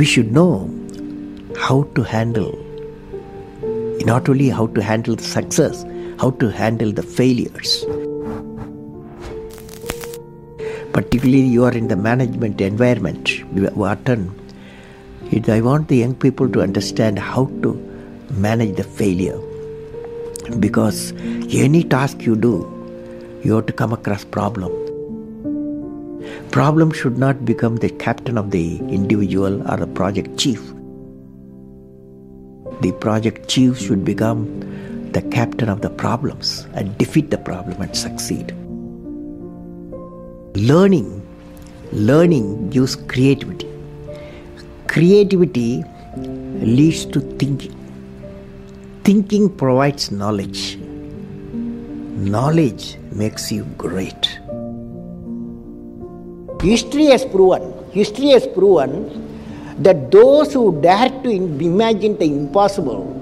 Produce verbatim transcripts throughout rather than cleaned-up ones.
we should know how to handle, not only how to handle the success, how to handle the failures. Particularly you are in the management environment, often I want the young people to understand how to manage the failure, because any task you do, you have to come across problem. Problem should not become the captain of the individual or the project chief. The project chief should become the captain of the problems and defeat the problem and succeed. Learning, learning gives creativity. Creativity leads to thinking. Thinking provides knowledge. Knowledge makes you great. History has proven, history has proven that those who dare to imagine the impossible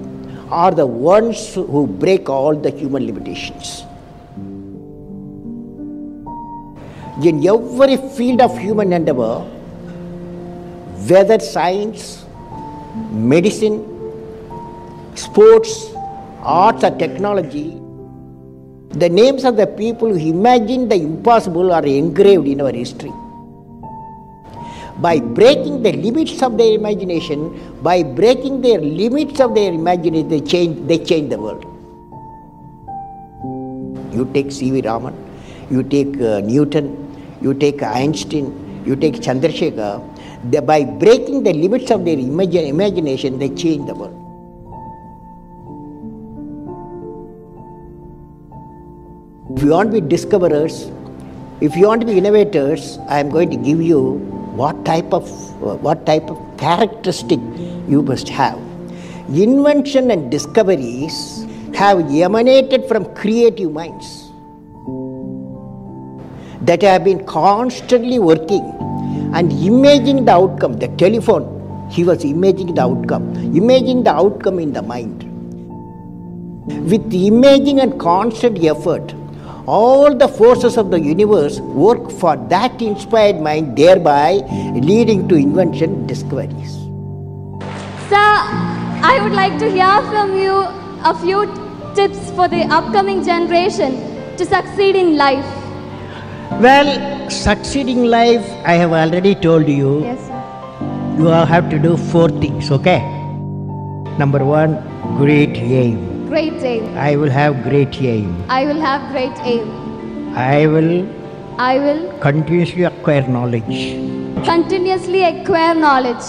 are the ones who break all the human limitations. In every field of human endeavor, whether science, medicine, sports, arts or technology, the names of the people who imagined the impossible are engraved in our history. By breaking the limits of their imagination, by breaking their limits of their imagination, they change, they change the world. You take C V Raman, you take uh, Newton, you take Einstein, you take Chandrasekhar. They, by breaking the limits of their imagine, imagination, they change the world. If you want to be discoverers, if you want to be innovators, I am going to give you what type of, what type of characteristic you must have. Invention and discoveries have emanated from creative minds that have been constantly working and imagining the outcome. The telephone, he was imagining the outcome, imagining the outcome in the mind. With imaging and constant effort, all the forces of the universe work for that inspired mind, thereby leading to invention discoveries. Sir, I would like to hear from you a few tips for the upcoming generation to succeed in life. Well, succeeding life, I have already told you. Yes, sir. You have to do four things, okay? Number one, great aim. Great aim. I will have great aim. I will have great aim. I will. I will. Continuously acquire knowledge. Continuously acquire knowledge.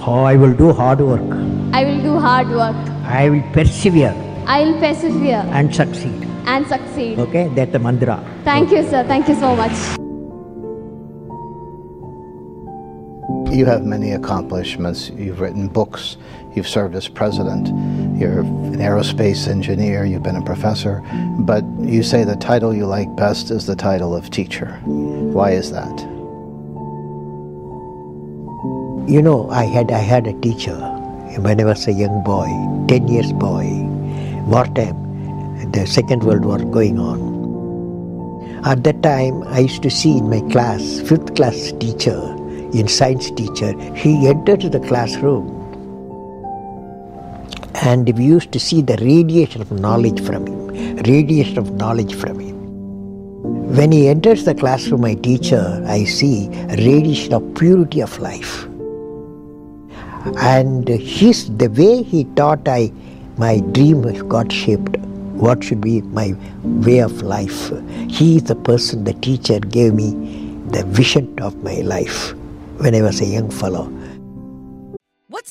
Oh, I will do hard work. I will do hard work. I will persevere. I will persevere. And succeed. And succeed. Okay, that's the mantra. Thank you, sir. Thank you so much. You have many accomplishments. You've written books. You've served as president. You're an aerospace engineer. You've been a professor. But you say the title you like best is the title of teacher. Why is that? You know, I had, I had a teacher when I was a young boy, ten years boy, wartime. The Second World War going on. At that time, I used to see in my class, fifth class teacher, in science teacher, he entered the classroom and we used to see the radiation of knowledge from him, radiation of knowledge from him. When he enters the classroom, my teacher, I see radiation of purity of life. And his, the way he taught, I, my dream got shaped. What should be my way of life? He is the person, the teacher, gave me the vision of my life when I was a young fellow. What's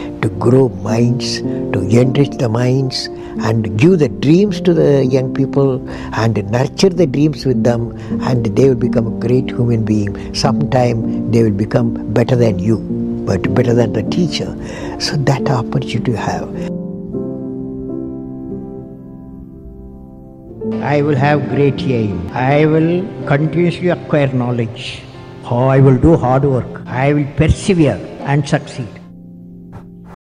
to grow minds, to enrich the minds, and give the dreams to the young people, and nurture the dreams with them, and they will become a great human being. Sometime they will become better than you, but better than the teacher. So that opportunity you have. I will have great aim. I will continuously acquire knowledge. How I will do hard work. I will persevere and succeed.